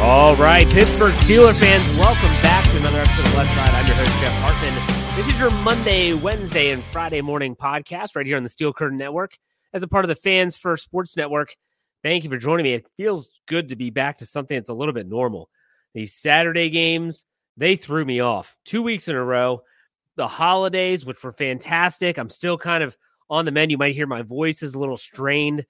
All right, Pittsburgh Steelers fans, welcome back to another episode of Let's Ride. I'm your host, Jeff Hartman. This is your Monday, Wednesday, and Friday morning podcast right here on the Steel Curtain Network as a part of the Fans First Sports Network. Thank you for joining me. It feels good to be back to something that's a little bit normal. These Saturday games, they threw me off 2 weeks in a row. The holidays, which were fantastic. I'm still kind of on the mend. You might hear my voice is a little strained.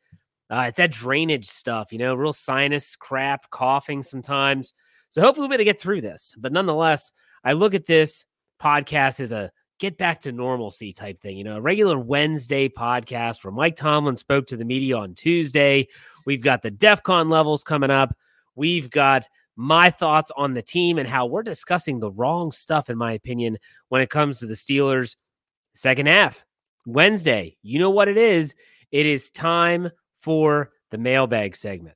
It's that drainage stuff, you know, real sinus crap, coughing sometimes. So hopefully we're going to get through this. But nonetheless, I look at this podcast as a get back to normalcy type thing, you know, a regular Wednesday podcast where Mike Tomlin spoke to the media on Tuesday. We've got the DEFCON levels coming up. We've got my thoughts on the team and how we're discussing the wrong stuff, in my opinion, when it comes to the Steelers second half. Wednesday, you know what it is. It is time for the mailbag segment.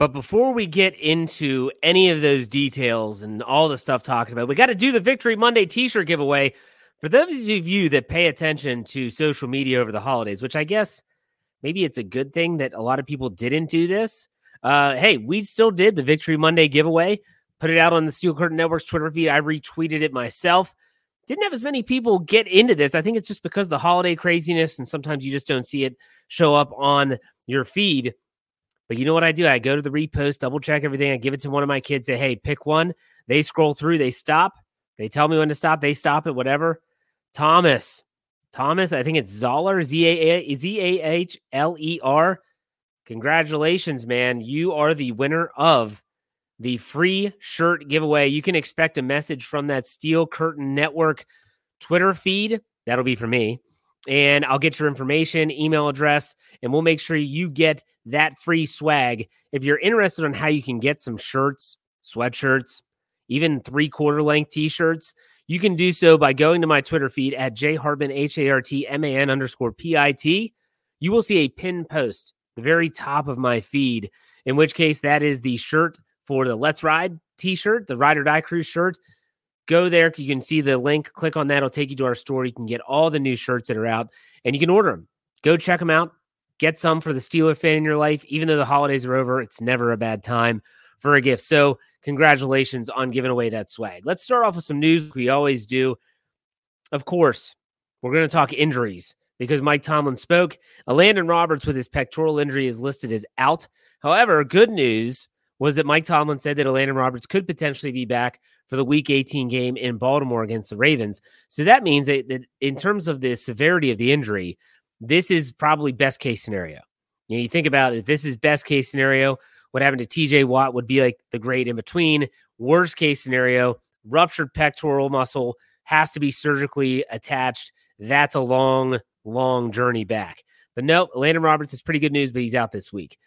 But before we get into any of those details and all the stuff talking about, we got to do the Victory Monday t-shirt giveaway. For those of you that pay attention to social media over the holidays, which I guess maybe it's a good thing that a lot of people didn't do this. Hey, we still did the Victory Monday giveaway, put it out on the Steel Curtain Network's Twitter feed. I retweeted it myself. Didn't have as many people get into this. I think it's just because of the holiday craziness, and sometimes you just don't see it show up on your feed. But you know what I do? I go to the repost, double check everything. I give it to one of my kids, say, hey, pick one. They scroll through, they stop. They tell me when to stop. They stop at whatever. Thomas, I think it's Zahler, Z-A-H-L-E-R. Congratulations, man. You are the winner of the free shirt giveaway. You can expect a message from that Steel Curtain Network Twitter feed. That'll be for me. And I'll get your information, email address, and we'll make sure you get that free swag. If you're interested on how you can get some shirts, sweatshirts, even 3/4 length t-shirts, you can do so by going to my Twitter feed at jhartman, H-A-R-T-M-A-N_PIT. You will see a pinned post at the very top of my feed, in which case that is the shirt for the Let's Ride t-shirt, the Ride or Die Crew shirt. Go there. You can see the link. Click on that. It'll take you to our store. You can get all the new shirts that are out, and you can order them. Go check them out. Get some for the Steeler fan in your life. Even though the holidays are over, it's never a bad time for a gift. So congratulations on giving away that swag. Let's start off with some news. We always do. Of course, we're going to talk injuries because Mike Tomlin spoke. Elandon Roberts with his pectoral injury is listed as out. However, good news was that Mike Tomlin said that Elandon Roberts could potentially be back for the Week 18 game in Baltimore against the Ravens. So that means that in terms of the severity of the injury, this is probably best-case scenario. You know, you think about it, this is best-case scenario. What happened to TJ Watt would be like the grade in between. Worst-case scenario, ruptured pectoral muscle has to be surgically attached. That's a long, long journey back. But no, Elandon Roberts is pretty good news, but he's out this week.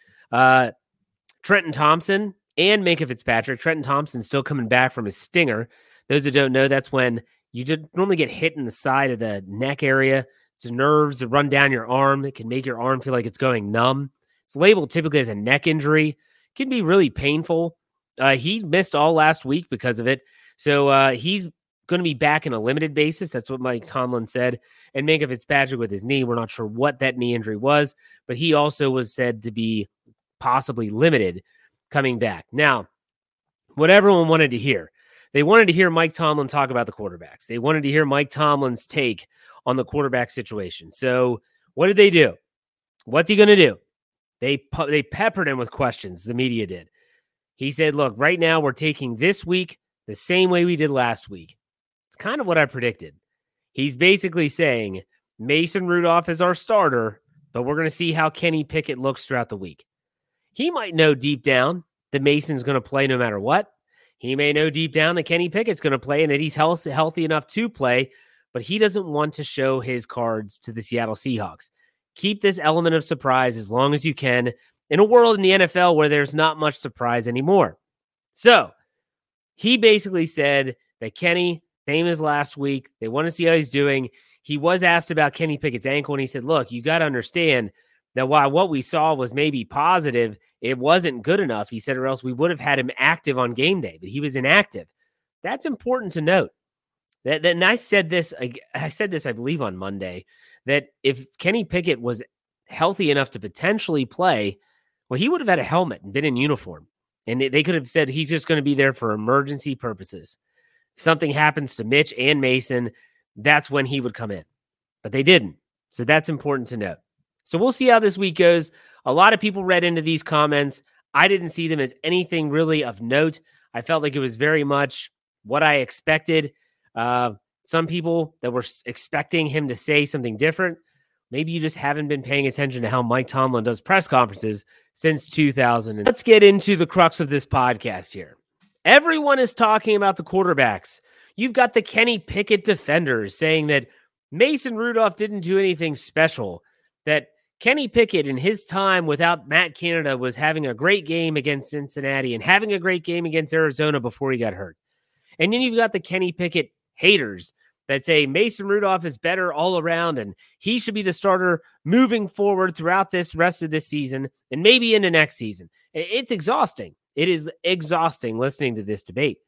Trenton Thompson and Minka Fitzpatrick. Trenton Thompson still coming back from his stinger. Those that don't know, that's when you normally get hit in the side of the neck area. It's nerves that run down your arm. It can make your arm feel like it's going numb. It's labeled typically as a neck injury. It can be really painful. He missed all last week because of it. So he's going to be back in a limited basis. That's what Mike Tomlin said. And Minka Fitzpatrick with his knee. We're not sure what that knee injury was, but he also was said to be possibly limited coming back. Now, what everyone wanted to hear, they wanted to hear Mike Tomlin talk about the quarterbacks. They wanted to hear Mike Tomlin's take on the quarterback situation. So what did they do? What's he going to do? They peppered him with questions. The media did. He said, look, right now we're taking this week the same way we did last week. It's kind of what I predicted. He's basically saying Mason Rudolph is our starter, but we're going to see how Kenny Pickett looks throughout the week. He might know deep down that Mason's going to play no matter what. He may know deep down that Kenny Pickett's going to play and that he's healthy enough to play, but he doesn't want to show his cards to the Seattle Seahawks. Keep this element of surprise as long as you can in a world in the NFL where there's not much surprise anymore. So he basically said that Kenny, same as last week, they want to see how he's doing. He was asked about Kenny Pickett's ankle, and he said, look, you got to understand that while what we saw was maybe positive, it wasn't good enough, he said, or else we would have had him active on game day, but he was inactive. That's important to note. And I said this, I believe, on Monday, that if Kenny Pickett was healthy enough to potentially play, well, he would have had a helmet and been in uniform. And they could have said he's just going to be there for emergency purposes. Something happens to Mitch and Mason, that's when he would come in. But they didn't. So that's important to note. So we'll see how this week goes. A lot of people read into these comments. I didn't see them as anything really of note. I felt like it was very much what I expected. Some people that were expecting him to say something different, maybe you just haven't been paying attention to how Mike Tomlin does press conferences since 2000. Let's get into the crux of this podcast here. Everyone is talking about the quarterbacks. You've got the Kenny Pickett defenders saying that Mason Rudolph didn't do anything special, that Kenny Pickett in his time without Matt Canada was having a great game against Cincinnati and having a great game against Arizona before he got hurt. And then you've got the Kenny Pickett haters that say Mason Rudolph is better all around and he should be the starter moving forward throughout this rest of this season and maybe into next season. It's exhausting. It is exhausting listening to this debate.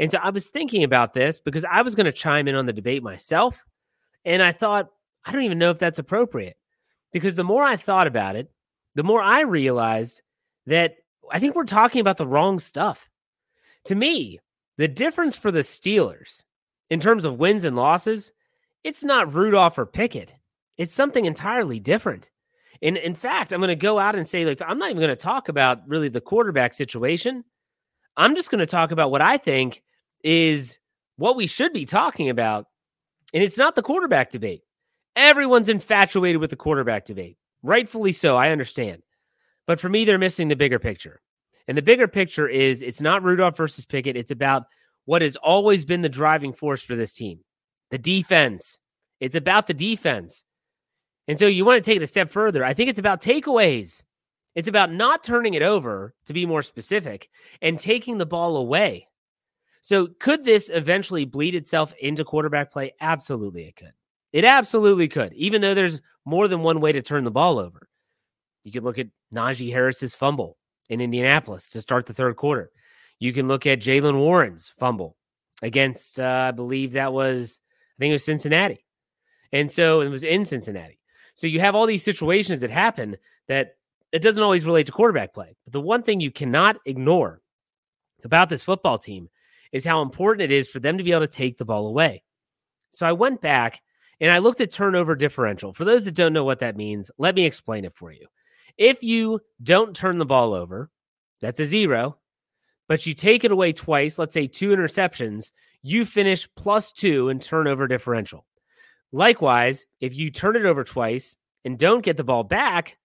And so I was thinking about this because I was going to chime in on the debate myself. And I thought, I don't even know if that's appropriate, because the more I thought about it, the more I realized that I think we're talking about the wrong stuff. To me, the difference for the Steelers in terms of wins and losses, it's not Rudolph or Pickett. It's something entirely different. And in fact, I'm going to go out and say, like, I'm not even going to talk about really the quarterback situation. I'm just going to talk about what I think is what we should be talking about. And it's not the quarterback debate. Everyone's infatuated with the quarterback debate. Rightfully so, I understand. But for me, they're missing the bigger picture. And the bigger picture is it's not Rudolph versus Pickett. It's about what has always been the driving force for this team, the defense. It's about the defense. And so you want to take it a step further. I think it's about takeaways. It's about not turning it over, to be more specific, and taking the ball away. So could this eventually bleed itself into quarterback play? Absolutely it could. It absolutely could, even though there's more than one way to turn the ball over. You could look at Najee Harris's fumble in Indianapolis to start the third quarter. You can look at Jaylen Warren's fumble against, I think it was Cincinnati. And so it was in Cincinnati. So you have all these situations that happen that it doesn't always relate to quarterback play. But the one thing you cannot ignore about this football team is how important it is for them to be able to take the ball away. So I went back and I looked at turnover differential. For those that don't know what that means, let me explain it for you. If you don't turn the ball over, that's a zero. But you take it away twice, let's say two interceptions, you finish +2 in turnover differential. Likewise, if you turn it over twice and don't get the ball back,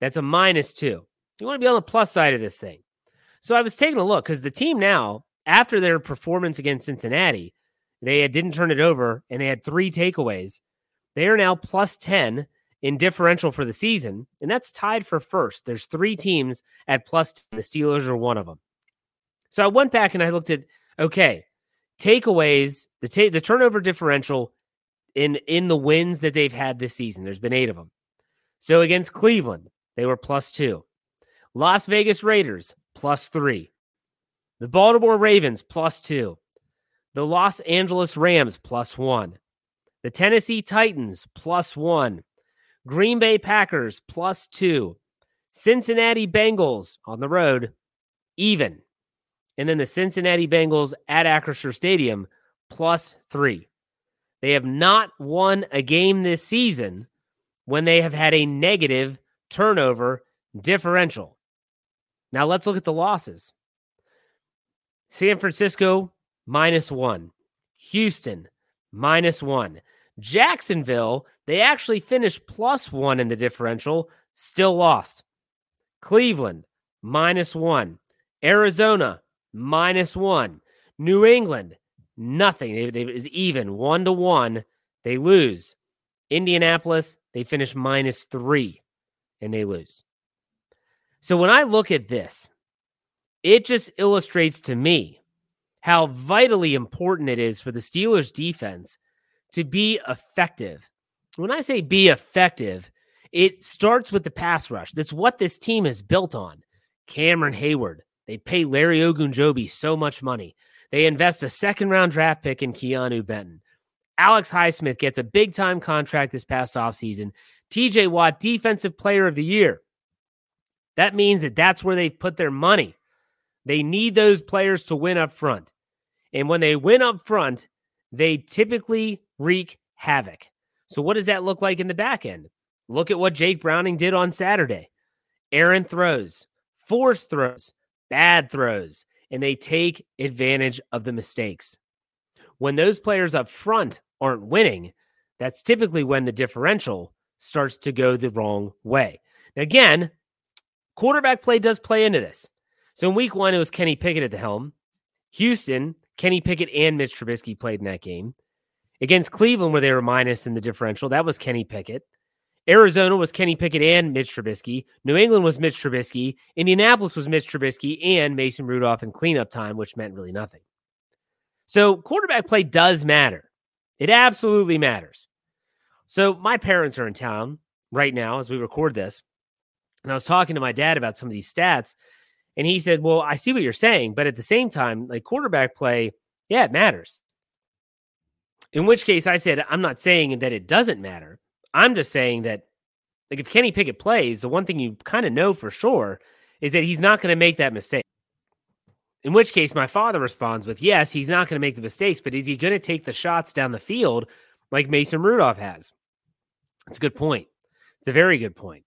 that's a -2. You want to be on the plus side of this thing. So I was taking a look because the team now, after their performance against Cincinnati, they didn't turn it over and they had 3 takeaways. They are now +10 in differential for the season, and that's tied for first. There's 3 teams at +10. The Steelers are one of them. So I went back and I looked at, okay, takeaways, the turnover differential in the wins that they've had this season. There's been 8 of them. So against Cleveland, they were +2. Las Vegas Raiders, +3. The Baltimore Ravens, +2. The Los Angeles Rams, +1. The Tennessee Titans, +1. Green Bay Packers, +2. Cincinnati Bengals on the road, even. And then the Cincinnati Bengals at Acrisure Stadium, +3. They have not won a game this season when they have had a negative turnover differential. Now let's look at the losses. San Francisco, -1. Houston, -1. Jacksonville, they actually finished +1 in the differential, still lost. Cleveland, -1. Arizona, -1. New England, nothing. It is even 1-1. They lose. Indianapolis, they finish -3 and they lose. So when I look at this, it just illustrates to me how vitally important it is for the Steelers defense to be effective. When I say be effective, it starts with the pass rush. That's what this team is built on. Cameron Hayward. They pay Larry Ogunjobi so much money. They invest a second-round draft pick in Keanu Benton. Alex Highsmith gets a big-time contract this past offseason. TJ Watt, Defensive Player of the Year. That means that that's where they've put their money. They need those players to win up front. And when they win up front, they typically wreak havoc. So what does that look like in the back end? Look at what Jake Browning did on Saturday. Errant throws, forced throws, bad throws, and they take advantage of the mistakes. When those players up front aren't winning, that's typically when the differential starts to go the wrong way. And again, quarterback play does play into this. So in week 1, it was Kenny Pickett at the helm. Houston, Kenny Pickett and Mitch Trubisky played in that game. Against Cleveland, where they were minus in the differential, that was Kenny Pickett. Arizona was Kenny Pickett and Mitch Trubisky. New England was Mitch Trubisky. Indianapolis was Mitch Trubisky and Mason Rudolph in cleanup time, which meant really nothing. So quarterback play does matter. It absolutely matters. So my parents are in town right now as we record this. And I was talking to my dad about some of these stats. And he said, well, I see what you're saying. But at the same time, like quarterback play, yeah, it matters. In which case I said, I'm not saying that it doesn't matter. I'm just saying that, like, if Kenny Pickett plays, the one thing you kind of know for sure is that he's not going to make that mistake. In which case, my father responds with, yes, he's not going to make the mistakes, but is he going to take the shots down the field like Mason Rudolph has? It's a good point. It's a very good point.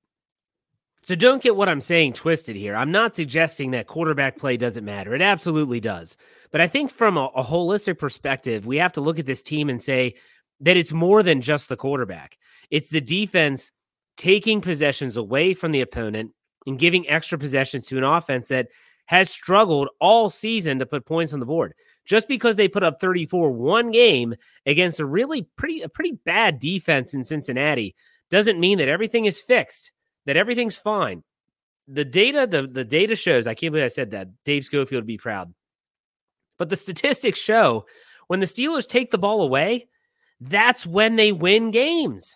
So don't get what I'm saying twisted here. I'm not suggesting that quarterback play doesn't matter. It absolutely does. But I think from a holistic perspective, we have to look at this team and say that it's more than just the quarterback. It's the defense taking possessions away from the opponent and giving extra possessions to an offense that has struggled all season to put points on the board. Just because they put up 34 one game against a pretty bad defense in Cincinnati doesn't mean that everything is fixed, that everything's fine. The data shows, I can't believe I said that, Dave Schofield would be proud. But the statistics show when the Steelers take the ball away, that's when they win games.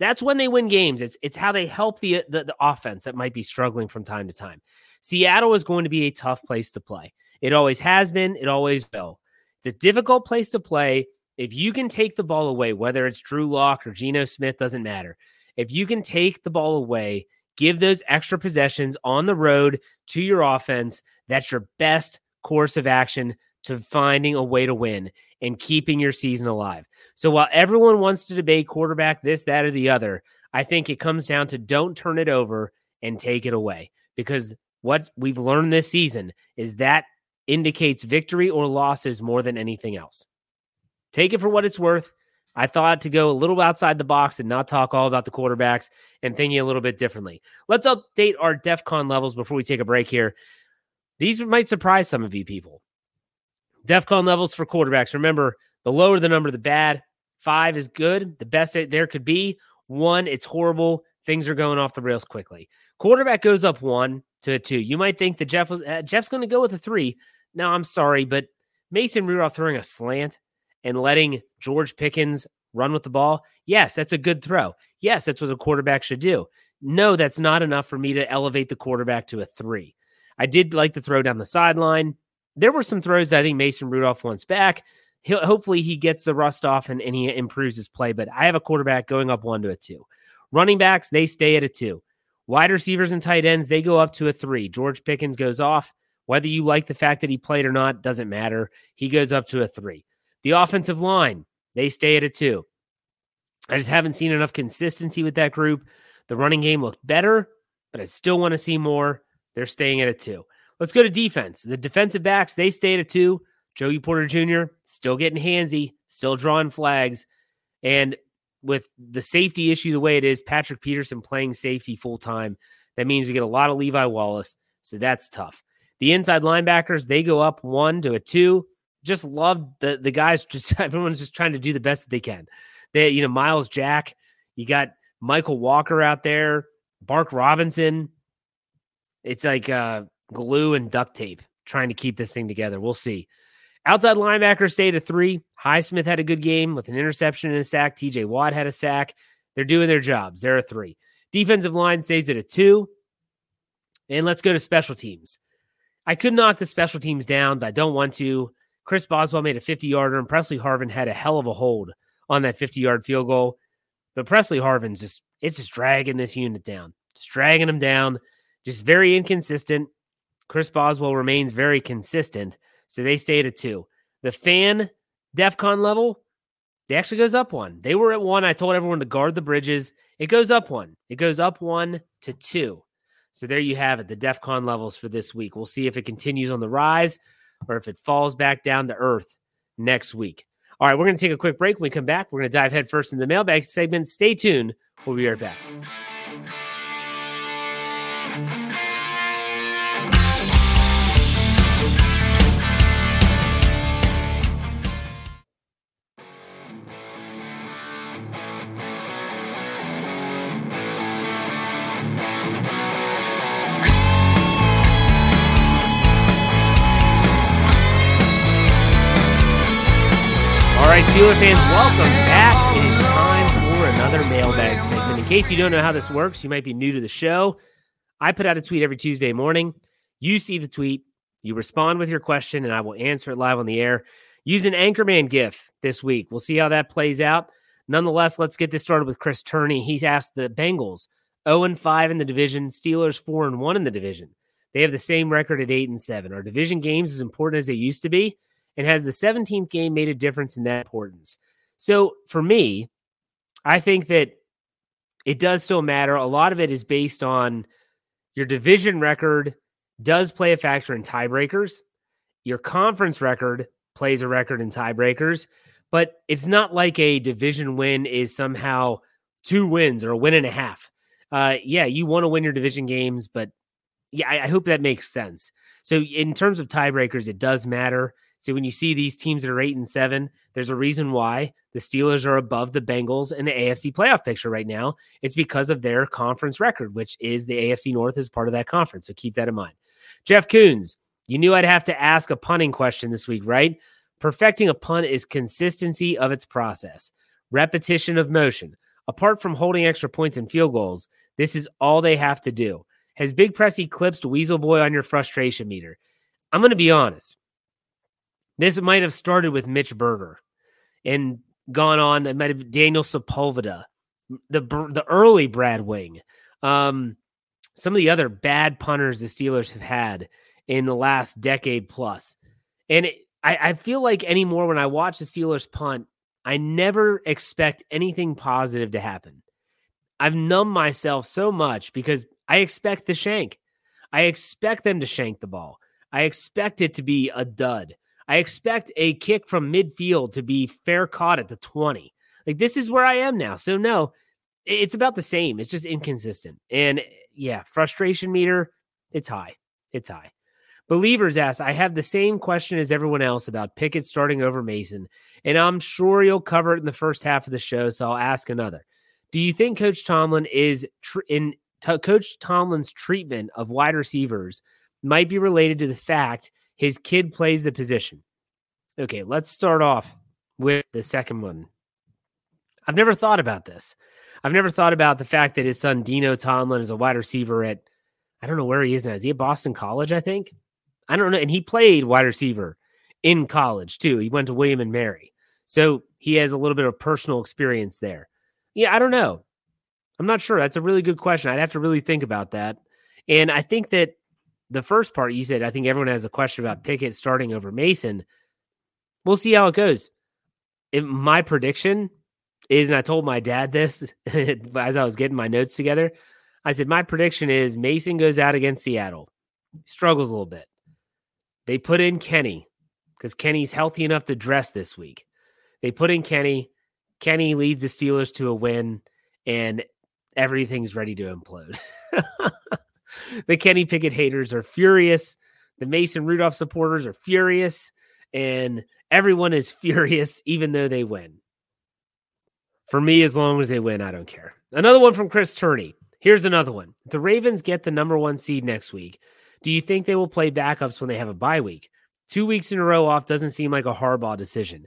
That's when they win games. It's how they help the offense that might be struggling from time to time. Seattle is going to be a tough place to play. It always has been. It always will. It's a difficult place to play. If you can take the ball away, whether it's Drew Lock or Geno Smith, doesn't matter. If you can take the ball away, give those extra possessions on the road to your offense, that's your best course of action to finding a way to win and keeping your season alive. So while everyone wants to debate quarterback, this, that, or the other, I think it comes down to don't turn it over and take it away. Because what we've learned this season is that indicates victory or losses more than anything else. Take it for what it's worth. I thought to go a little outside the box and not talk all about the quarterbacks and thinking a little bit differently. Let's update our DEFCON levels before we take a break here. These might surprise some of you people. DEFCON levels for quarterbacks. Remember, the lower the number, the bad. 5 is good. The best there could be. 1, it's horrible. Things are going off the rails quickly. Quarterback goes up 1 to a 2. You might think that Jeff's going to go with a 3. No, I'm sorry, but Mason Rudolph throwing a slant and letting George Pickens run with the ball. Yes, that's a good throw. Yes, that's what a quarterback should do. No, that's not enough for me to elevate the quarterback to a 3. I did like the throw down the sideline. There were some throws that I think Mason Rudolph wants back. Hopefully he gets the rust off and he improves his play, but I have a quarterback going up 1 to a 2. Running backs, they stay at a 2. Wide receivers and tight ends, they go up to a 3. George Pickens goes off. Whether you like the fact that he played or not, doesn't matter. He goes up to a 3. The offensive line, they stay at a 2. I just haven't seen enough consistency with that group. The running game looked better, but I still want to see more. They're staying at a 2. Let's go to defense. The defensive backs, they stay at a 2. Joey Porter Jr., still getting handsy, still drawing flags. And with the safety issue the way it is, Patrick Peterson playing safety full-time, that means we get a lot of Levi Wallace, so that's tough. The inside linebackers, they go up 1 to a 2. Just love the guys. Just everyone's just trying to do the best that they can. They, you know, Miles Jack, you got Michael Walker out there, Bark Robinson. It's like glue and duct tape trying to keep this thing together. We'll see. Outside linebackers stayed at 3. Highsmith had a good game with an interception and a sack. TJ Watt had a sack. They're doing their jobs. They're a 3. Defensive line stays at a 2. And let's go to special teams. I could knock the special teams down, but I don't want to. Chris Boswell made a 50-yarder, and Presley Harvin had a hell of a hold on that 50-yard field goal. But Presley Harvin's just dragging this unit down. Just dragging them down. Just very inconsistent. Chris Boswell remains very consistent, so they stayed at 2. The fan DEFCON level, they actually goes up 1. They were at 1. I told everyone to guard the bridges. It goes up 1. It goes up 1 to 2. So there you have it, the DEFCON levels for this week. We'll see if it continues on the rise or if it falls back down to earth next week. All right, we're going to take a quick break. When we come back, we're going to dive headfirst into the mailbag segment. Stay tuned. We'll be right back. All right, Steeler fans, welcome back. It is time for another mailbag segment. In case you don't know how this works, you might be new to the show. I put out a tweet every Tuesday morning. You see the tweet, you respond with your question, and I will answer it live on the air. Use an Anchorman GIF this week. We'll see how that plays out. Nonetheless, let's get this started with Chris Turney. He's asked the Bengals 0-5 in the division, Steelers 4-1 in the division. They have the same record at 8-7. Are division games as important as they used to be? And has the 17th game made a difference in that importance? So for me, I think that it does still matter. A lot of it is based on your division record does play a factor in tiebreakers. Your conference record plays a record in tiebreakers, but it's not like a division win is somehow 2 wins or a win and a half. Yeah, you want to win your division games, but yeah, I hope that makes sense. So in terms of tiebreakers, it does matter. So when you see these teams that are 8-7, there's a reason why the Steelers are above the Bengals in the AFC playoff picture right now. It's because of their conference record, which is the AFC North is part of that conference. So keep that in mind. Jeff Coons, you knew I'd have to ask a punting question this week, right? Perfecting a punt is consistency of its process. Repetition of motion. Apart from holding extra points and field goals, this is all they have to do. Has Big Press eclipsed Weasel Boy on your frustration meter? I'm going to be honest. This might have started with Mitch Berger and gone on. It might have been Daniel Sepulveda, the early Brad Wing, some of the other bad punters the Steelers have had in the last decade plus. And I feel like anymore when I watch the Steelers punt, I never expect anything positive to happen. I've numbed myself so much because I expect the shank. I expect them to shank the ball. I expect it to be a dud. I expect a kick from midfield to be fair caught at the 20. Like, this is where I am now. So, no, it's about the same. It's just inconsistent. And, yeah, frustration meter, it's high. It's high. Believers asks, I have the same question as everyone else about Pickett starting over Mason, and I'm sure you'll cover it in the first half of the show, so I'll ask another. Do you think Coach Tomlin is Coach Tomlin's treatment of wide receivers might be related to the fact his kid plays the position? Okay, let's start off with the second one. I've never thought about this. I've never thought about the fact that his son, Dino Tomlin, is a wide receiver at, I don't know where he is now. Is he at Boston College, I think? I don't know. And he played wide receiver in college, too. He went to William & Mary. So he has a little bit of personal experience there. Yeah, I don't know. I'm not sure. That's a really good question. I'd have to really think about that. And I think that the first part you said, I think everyone has a question about Pickett starting over Mason. We'll see how it goes. My prediction is, and I told my dad this as I was getting my notes together, I said, my prediction is Mason goes out against Seattle, struggles a little bit. They put in Kenny because Kenny's healthy enough to dress this week. They put in Kenny. Kenny leads the Steelers to a win, and everything's ready to implode. The Kenny Pickett haters are furious. The Mason Rudolph supporters are furious, and everyone is furious even though they win. For me, as long as they win, I don't care. Another one from Chris Turney. Here's another one. The Ravens get the number one seed next week. Do you think they will play backups when they have a bye week? 2 weeks in a row off doesn't seem like a Harbaugh decision.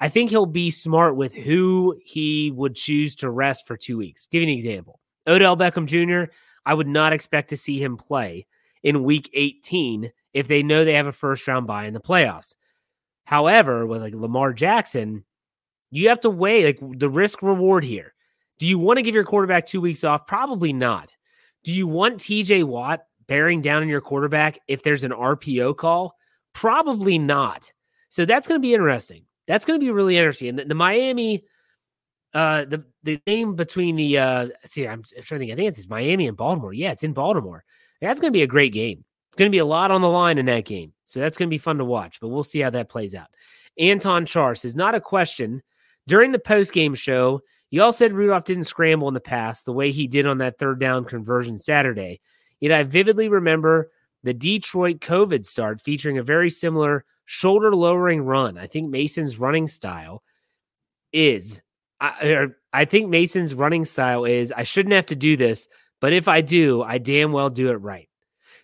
I think he'll be smart with who he would choose to rest for 2 weeks. Give you an example. Odell Beckham Jr., I would not expect to see him play in week 18 if they know they have a first-round bye in the playoffs. However, with like Lamar Jackson, you have to weigh like the risk-reward here. Do you want to give your quarterback 2 weeks off? Probably not. Do you want TJ Watt bearing down on your quarterback if there's an RPO call? Probably not. So that's going to be interesting. That's going to be really interesting. And the Miami, the game between the, see, I'm trying to think. I think it's Miami and Baltimore. Yeah, it's in Baltimore. That's going to be a great game. It's going to be a lot on the line in that game. So that's going to be fun to watch, but we'll see how that plays out. Anton Char says, not a question. During the post-game show, you all said Rudolph didn't scramble in the past the way he did on that third down conversion Saturday. Yet I vividly remember the Detroit COVID start featuring a very similar shoulder-lowering run. I think Mason's running style is, I shouldn't have to do this, but if I do, I damn well do it right.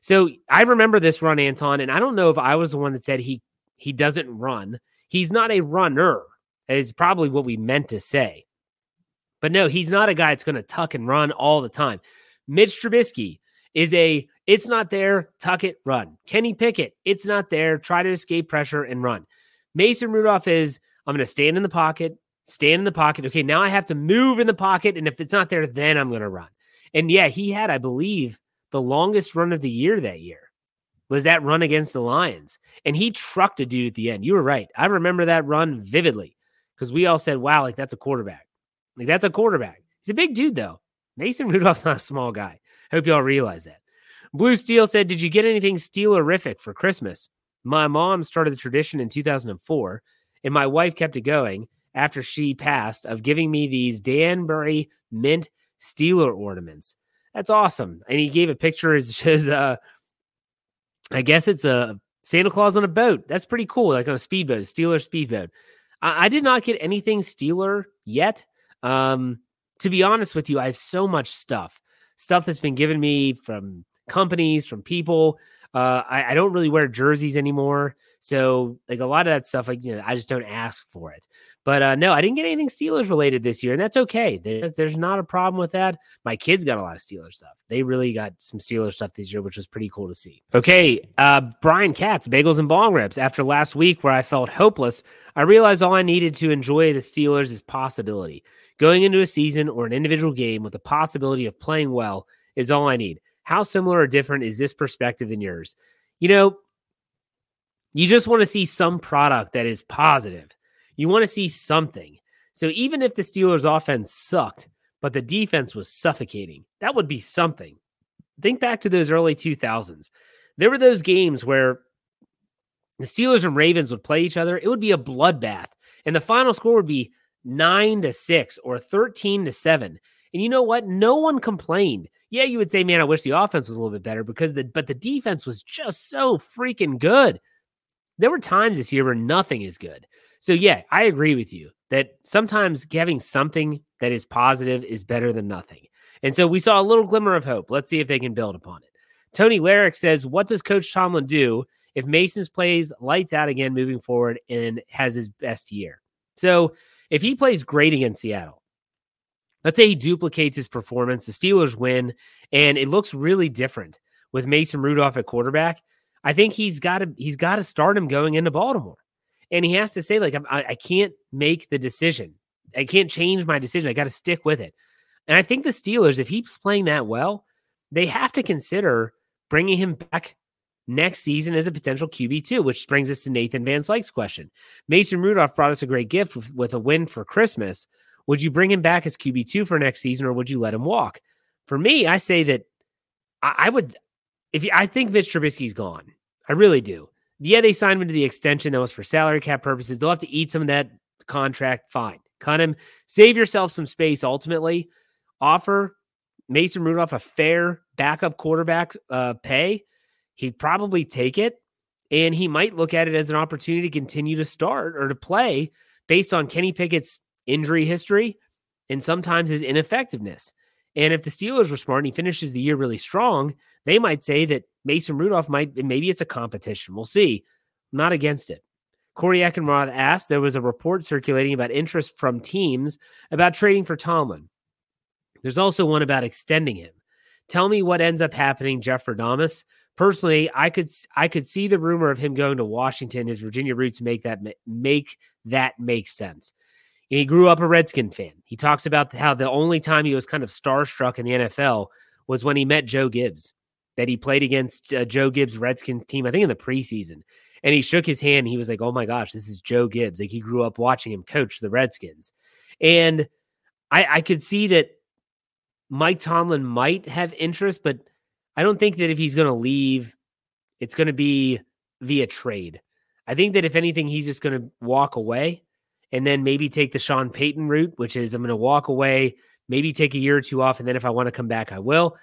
So I remember this run, Anton, and I don't know if I was the one that said he doesn't run. He's not a runner, is probably what we meant to say. But no, he's not a guy that's going to tuck and run all the time. Mitch Trubisky is it's not there, tuck it, run. Kenny Pickett, it's not there, try to escape pressure and run. Mason Rudolph is, I'm going to stand in the pocket. Okay, now I have to move in the pocket, and if it's not there, then I'm going to run. And yeah, he had, I believe, the longest run of the year that year was that run against the Lions. And he trucked a dude at the end. You were right. I remember that run vividly because we all said, wow, like that's a quarterback. Like that's a quarterback. He's a big dude though. Mason Rudolph's not a small guy. I hope y'all realize that. Blue Steel said, did you get anything Steelerific for Christmas? My mom started the tradition in 2004 and my wife kept it going after she passed of giving me these Danbury mint Steeler ornaments. That's awesome. And he gave a picture as his, I guess it's a Santa Claus on a boat. That's pretty cool. Like on a speedboat, a Steeler speedboat. I did not get anything Steeler yet. To be honest with you, I have so much stuff that's been given me from companies, from people. I don't really wear jerseys anymore. So like a lot of that stuff, like, you know, I just don't ask for it, but no, I didn't get anything Steelers related this year, and that's okay. There's not a problem with that. My kids got a lot of Steelers stuff. They really got some Steelers stuff this year, which was pretty cool to see. Okay. Brian Katz, Bagels and Bong Rips. After last week where I felt hopeless, I realized all I needed to enjoy the Steelers is possibility. Going into a season or an individual game with the possibility of playing well is all I need. How similar or different is this perspective than yours? You know, you just want to see some product that is positive. You want to see something. So even if the Steelers offense sucked, but the defense was suffocating, that would be something. Think back to those early 2000s. There were those games where the Steelers and Ravens would play each other. It would be a bloodbath. And the final score would be 9-6 or 13-7. And you know what? No one complained. Yeah, you would say, man, I wish the offense was a little bit better because but the defense was just so freaking good. There were times this year where nothing is good. So yeah, I agree with you that sometimes having something that is positive is better than nothing. And so we saw a little glimmer of hope. Let's see if they can build upon it. Tony Larrick says, what does Coach Tomlin do if Mason's plays lights out again moving forward and has his best year? So if he plays great against Seattle, let's say he duplicates his performance, the Steelers win, and it looks really different with Mason Rudolph at quarterback. I think he's got to start him going into Baltimore. And he has to say, like, I can't make the decision. I can't change my decision. I got to stick with it. And I think the Steelers, if he's playing that well, they have to consider bringing him back next season as a potential QB2, which brings us to Nathan Van Slyke's question. Mason Rudolph brought us a great gift with a win for Christmas. Would you bring him back as QB2 for next season, or would you let him walk? For me, I say that I would... I think Mitch Trubisky's gone. I really do. Yeah, they signed him to the extension that was for salary cap purposes. They'll have to eat some of that contract. Fine. Cut him. Save yourself some space ultimately. Offer Mason Rudolph a fair backup quarterback pay. He'd probably take it. And he might look at it as an opportunity to continue to start or to play based on Kenny Pickett's injury history and sometimes his ineffectiveness. And if the Steelers were smart and he finishes the year really strong, they might say that Mason Rudolph might, maybe it's a competition. We'll see. I'm not against it. Corey Ekenroth asked, there was a report circulating about interest from teams about trading for Tomlin. There's also one about extending him. Tell me what ends up happening, Jeff Radames. Personally, I could see the rumor of him going to Washington. His Virginia roots make that make sense. And he grew up a Redskin fan. He talks about how the only time he was kind of starstruck in the NFL was when he met Joe Gibbs, that he played against Joe Gibbs' Redskins team, I think in the preseason. And he shook his hand. He was like, oh my gosh, this is Joe Gibbs. Like, he grew up watching him coach the Redskins. And I could see that Mike Tomlin might have interest, but I don't think that if he's going to leave, it's going to be via trade. I think that if anything, he's just going to walk away and then maybe take the Sean Payton route, which is I'm going to walk away, maybe take a year or two off. And then if I want to come back, I will.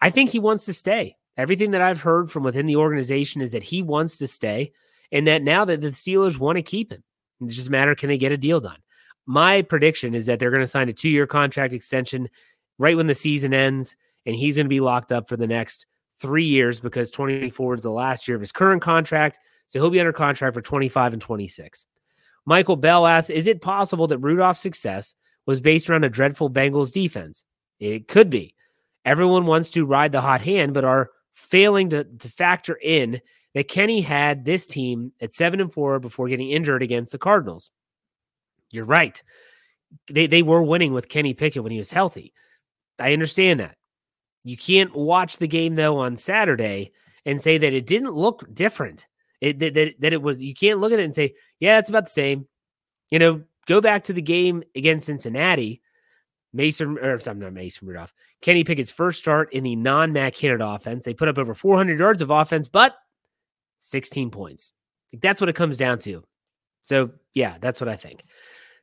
I think he wants to stay. Everything that I've heard from within the organization is that he wants to stay and that now that the Steelers want to keep him. It's just a matter, can they get a deal done? My prediction is that they're going to sign a 2-year contract extension right when the season ends, and he's going to be locked up for the next 3 years because 2024 is the last year of his current contract, so he'll be under contract for 25 and 26. Michael Bell asks, is it possible that Rudolph's success was based around a dreadful Bengals defense? It could be. Everyone wants to ride the hot hand, but are failing to factor in that Kenny had this team at 7-4 before getting injured against the Cardinals. You're right. They were winning with Kenny Pickett when he was healthy. I understand that. You can't watch the game though on Saturday and say that it didn't look different. It was, you can't look at it and say, yeah, it's about the same. You know, go back to the game against Cincinnati. Not Mason Rudolph. Kenny Pickett's first start in the non-Matt Canada offense. They put up over 400 yards of offense, but 16 points. Like, that's what it comes down to. So yeah, that's what I think.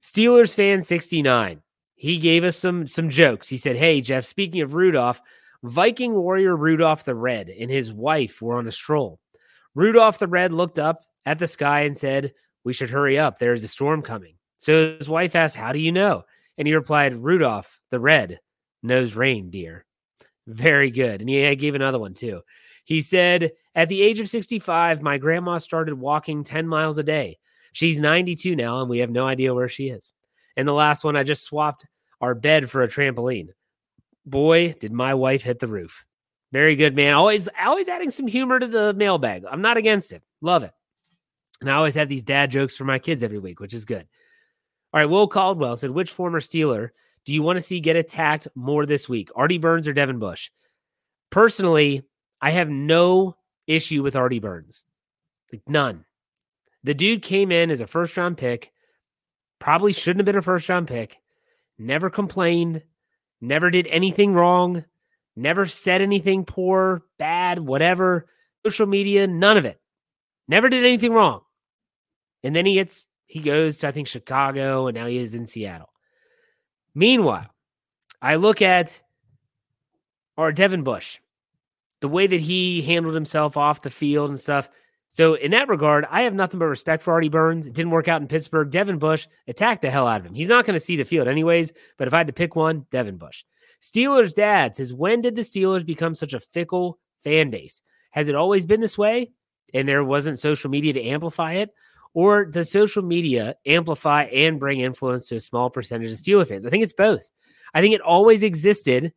Steelers fan 69. He gave us some jokes. He said, hey, Jeff, speaking of Rudolph, Viking warrior Rudolph the Red and his wife were on a stroll. Rudolph the Red looked up at the sky and said, we should hurry up. There is a storm coming. So his wife asked, how do you know? And he replied, Rudolph the Red knows rain, dear. Very good. And he gave another one too. He said, at the age of 65, my grandma started walking 10 miles a day. She's 92 now, and we have no idea where she is. And the last one, I just swapped our bed for a trampoline. Boy, did my wife hit the roof. Very good, man. Always adding some humor to the mailbag. I'm not against it. Love it. And I always have these dad jokes for my kids every week, which is good. All right, Will Caldwell said, which former Steeler do you want to see get attacked more this week, Artie Burns or Devin Bush? Personally, I have no issue with Artie Burns. Like, none. The dude came in as a first-round pick, probably shouldn't have been a first-round pick, never complained, never did anything wrong, never said anything poor, bad, whatever, social media, none of it. Never did anything wrong. And then he goes to, I think, Chicago, and now he is in Seattle. Meanwhile, I look at our Devin Bush, the way that he handled himself off the field and stuff. So in that regard, I have nothing but respect for Artie Burns. It didn't work out in Pittsburgh. Devin Bush attacked the hell out of him. He's not going to see the field anyways, but if I had to pick one, Devin Bush. Steelers Dad says, when did the Steelers become such a fickle fan base? Has it always been this way and there wasn't social media to amplify it? Or does social media amplify and bring influence to a small percentage of Steelers fans? I think it's both. I think it always existed,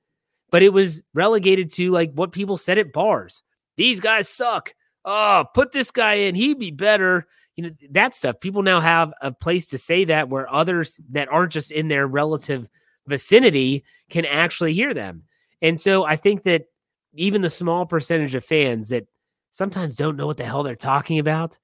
but it was relegated to like what people said at bars. These guys suck. Oh, put this guy in. He'd be better. You know, that stuff. People now have a place to say that where others that aren't just in their relative vicinity can actually hear them. And so I think that even the small percentage of fans that sometimes don't know what the hell they're talking about,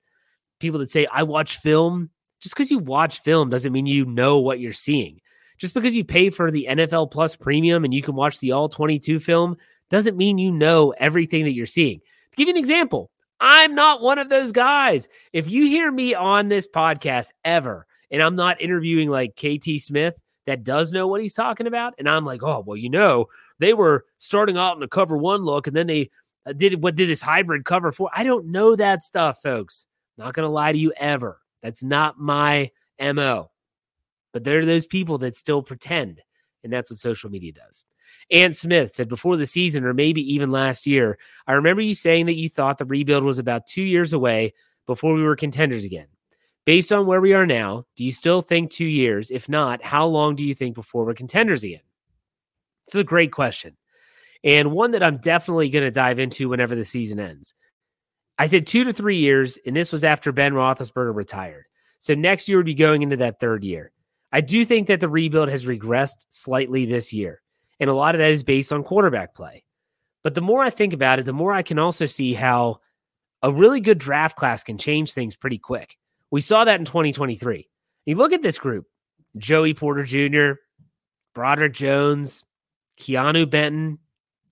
people that say, I watch film, just because you watch film doesn't mean you know what you're seeing. Just because you pay for the NFL Plus Premium and you can watch the All 22 film doesn't mean you know everything that you're seeing. To give you an example, I'm not one of those guys. If you hear me on this podcast ever, and I'm not interviewing like KT Smith that does know what he's talking about, and I'm like, oh, well, you know, they were starting out in a cover one look, and then they What did his hybrid cover for? I don't know that stuff, folks. Not going to lie to you ever. That's not my MO. But there are those people that still pretend, and that's what social media does. Ann Smith said, before the season, or maybe even last year, I remember you saying that you thought the rebuild was about 2 years away before we were contenders again. Based on where we are now, do you still think 2 years? If not, how long do you think before we're contenders again? This is a great question, and one that I'm definitely going to dive into whenever the season ends. I said 2 to 3 years, and this was after Ben Roethlisberger retired. So next year would be going into that third year. I do think that the rebuild has regressed slightly this year, and a lot of that is based on quarterback play. But the more I think about it, the more I can also see how a really good draft class can change things pretty quick. We saw that in 2023. You look at this group, Joey Porter Jr., Broderick Jones, Keanu Benton,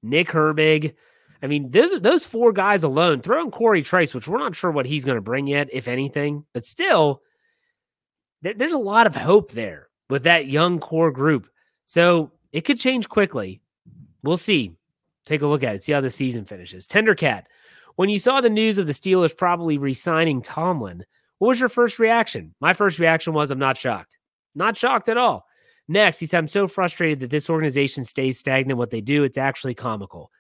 Nick Herbig. I mean, those four guys alone, throw in Corey Trice, which we're not sure what he's going to bring yet, if anything. But still, there's a lot of hope there with that young core group. So it could change quickly. We'll see. Take a look at it. See how the season finishes. Tendercat, when you saw the news of the Steelers probably re-signing Tomlin, what was your first reaction? My first reaction was, I'm not shocked. Not shocked at all. Next, he said, I'm so frustrated that this organization stays stagnant. What they do, it's actually comical.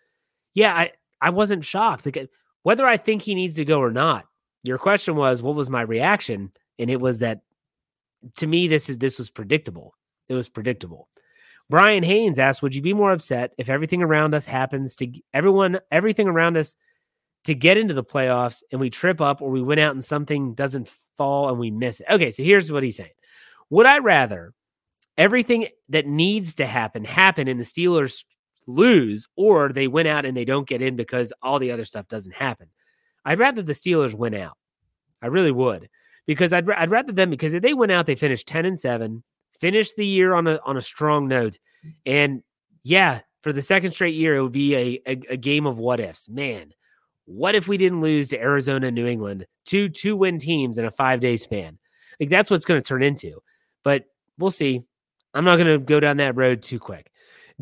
Yeah, I wasn't shocked. Like, whether I think he needs to go or not, your question was, what was my reaction? And it was that, to me, this was predictable. It was predictable. Brian Haynes asked, would you be more upset if everything around us to get into the playoffs and we trip up, or we win out and something doesn't fall and we miss it? Okay, so here's what he's saying. Would I rather everything that needs to happen and the Steelers lose, or they win out and they don't get in because all the other stuff doesn't happen? I'd rather the Steelers win out. I really would, because I'd rather them, because if they win out, they finish 10-7, finish the year on a strong note. And yeah, for the second straight year, it would be a game of what ifs, man. What if we didn't lose to Arizona and New England, two-win teams in a 5-day span? Like, that's what it's going to turn into, but we'll see. I'm not going to go down that road too quick.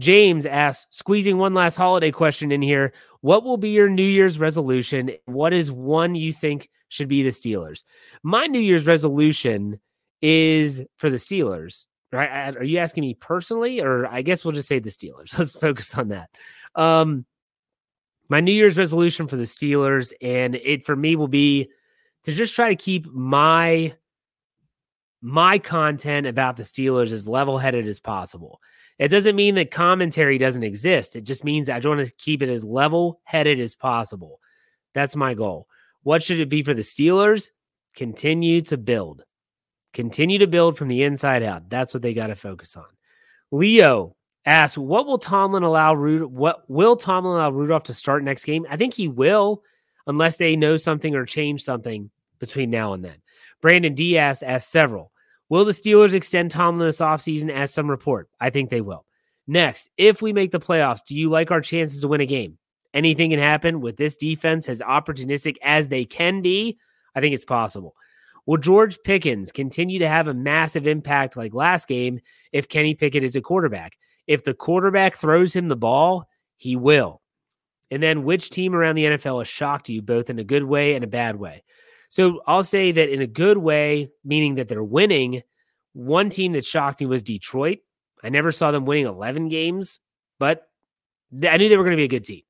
James asks, squeezing one last holiday question in here, what will be your New Year's resolution? What is one you think should be the Steelers? My New Year's resolution is for the Steelers, right? Are you asking me personally? Or I guess we'll just say the Steelers. Let's focus on that. My New Year's resolution for the Steelers, and it for me will be to just try to keep my content about the Steelers as level-headed as possible. It doesn't mean that commentary doesn't exist. It just means I just want to keep it as level-headed as possible. That's my goal. What should it be for the Steelers? Continue to build. Continue to build from the inside out. That's what they got to focus on. Leo asks, will Tomlin allow Rudolph to start next game? I think he will, unless they know something or change something between now and then. Brandon Diaz asks several. Will the Steelers extend Tomlin this offseason, as some report? I think they will. Next, if we make the playoffs, do you like our chances to win a game? Anything can happen with this defense, as opportunistic as they can be. I think it's possible. Will George Pickens continue to have a massive impact like last game if Kenny Pickett is a quarterback? If the quarterback throws him the ball, he will. And then, which team around the NFL has shocked you, both in a good way and a bad way? So I'll say that in a good way, meaning that they're winning, one team that shocked me was Detroit. I never saw them winning 11 games, but I knew they were going to be a good team.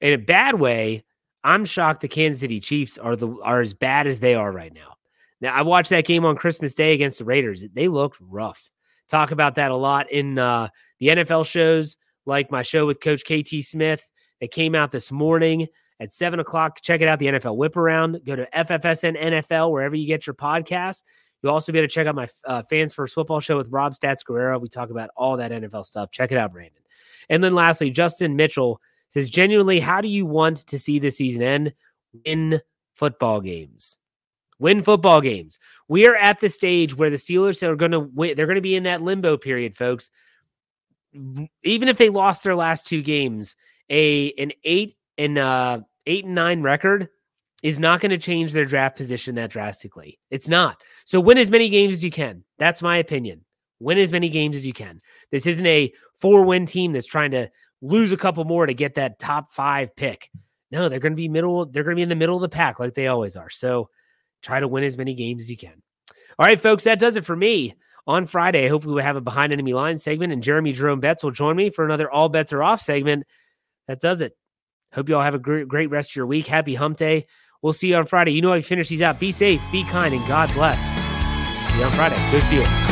In a bad way, I'm shocked the Kansas City Chiefs are as bad as they are right now. Now, I watched that game on Christmas Day against the Raiders. They looked rough. Talk about that a lot in the NFL shows, like my show with Coach KT Smith that came out this morning at 7 o'clock. Check it out, the NFL Whip Around. Go to FFSN NFL, wherever you get your podcasts. You'll also be able to check out my Fans First Football show with Rob Stats Guerrero. We talk about all that NFL stuff. Check it out, Brandon. And then lastly, Justin Mitchell says, genuinely, how do you want to see this season end? Win football games. Win football games. We are at the stage where the Steelers are going to win. They're going to be in that limbo period, folks. Even if they lost their last two games, an 8-9 record is not going to change their draft position that drastically. It's not. So win as many games as you can. That's my opinion. Win as many games as you can. This isn't a 4-win team that's trying to lose a couple more to get that top 5 pick. No, they're going to be middle. They're going to be in the middle of the pack like they always are. So try to win as many games as you can. All right, folks, that does it for me. On Friday, hopefully we'll have a Behind Enemy Lines segment, and Jeremy Jerome Betts will join me for another All Bets Are Off segment. That does it. Hope you all have a great rest of your week. Happy hump day. We'll see you on Friday. You know how you finish these out. Be safe, be kind, and God bless. See you on Friday. Go Steelers.